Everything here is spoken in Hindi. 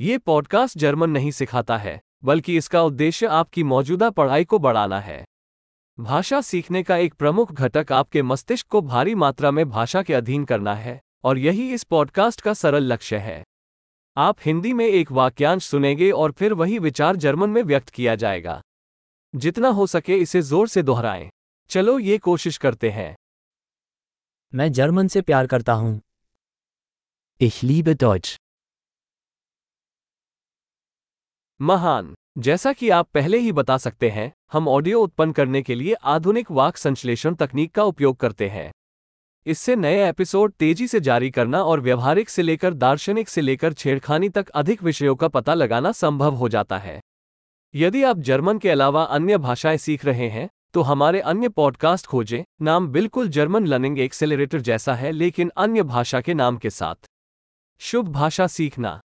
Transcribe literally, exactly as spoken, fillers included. ये पॉडकास्ट जर्मन नहीं सिखाता है, बल्कि इसका उद्देश्य आपकी मौजूदा पढ़ाई को बढ़ाना है। भाषा सीखने का एक प्रमुख घटक आपके मस्तिष्क को भारी मात्रा में भाषा के अधीन करना है, और यही इस पॉडकास्ट का सरल लक्ष्य है। आप हिंदी में एक वाक्यांश सुनेंगे और फिर वही विचार जर्मन में व्यक्त किया जाएगा। जितना हो सके इसे जोर से दोहराएं। चलो ये कोशिश करते हैं। मैं जर्मन से प्यार करता हूँ। Ich liebe Deutsch। महान। जैसा कि आप पहले ही बता सकते हैं, हम ऑडियो उत्पन्न करने के लिए आधुनिक वाक संश्लेषण तकनीक का उपयोग करते हैं। इससे नए एपिसोड तेजी से जारी करना और व्यवहारिक से लेकर दार्शनिक से लेकर छेड़खानी तक अधिक विषयों का पता लगाना संभव हो जाता है। यदि आप जर्मन के अलावा अन्य भाषाएं सीख रहे हैं तो हमारे अन्य पॉडकास्ट खोजें। नाम बिल्कुल जर्मन लर्निंग एक्सेलेरेटर जैसा है, लेकिन अन्य भाषा के नाम के साथ। शुभ भाषा सीखना।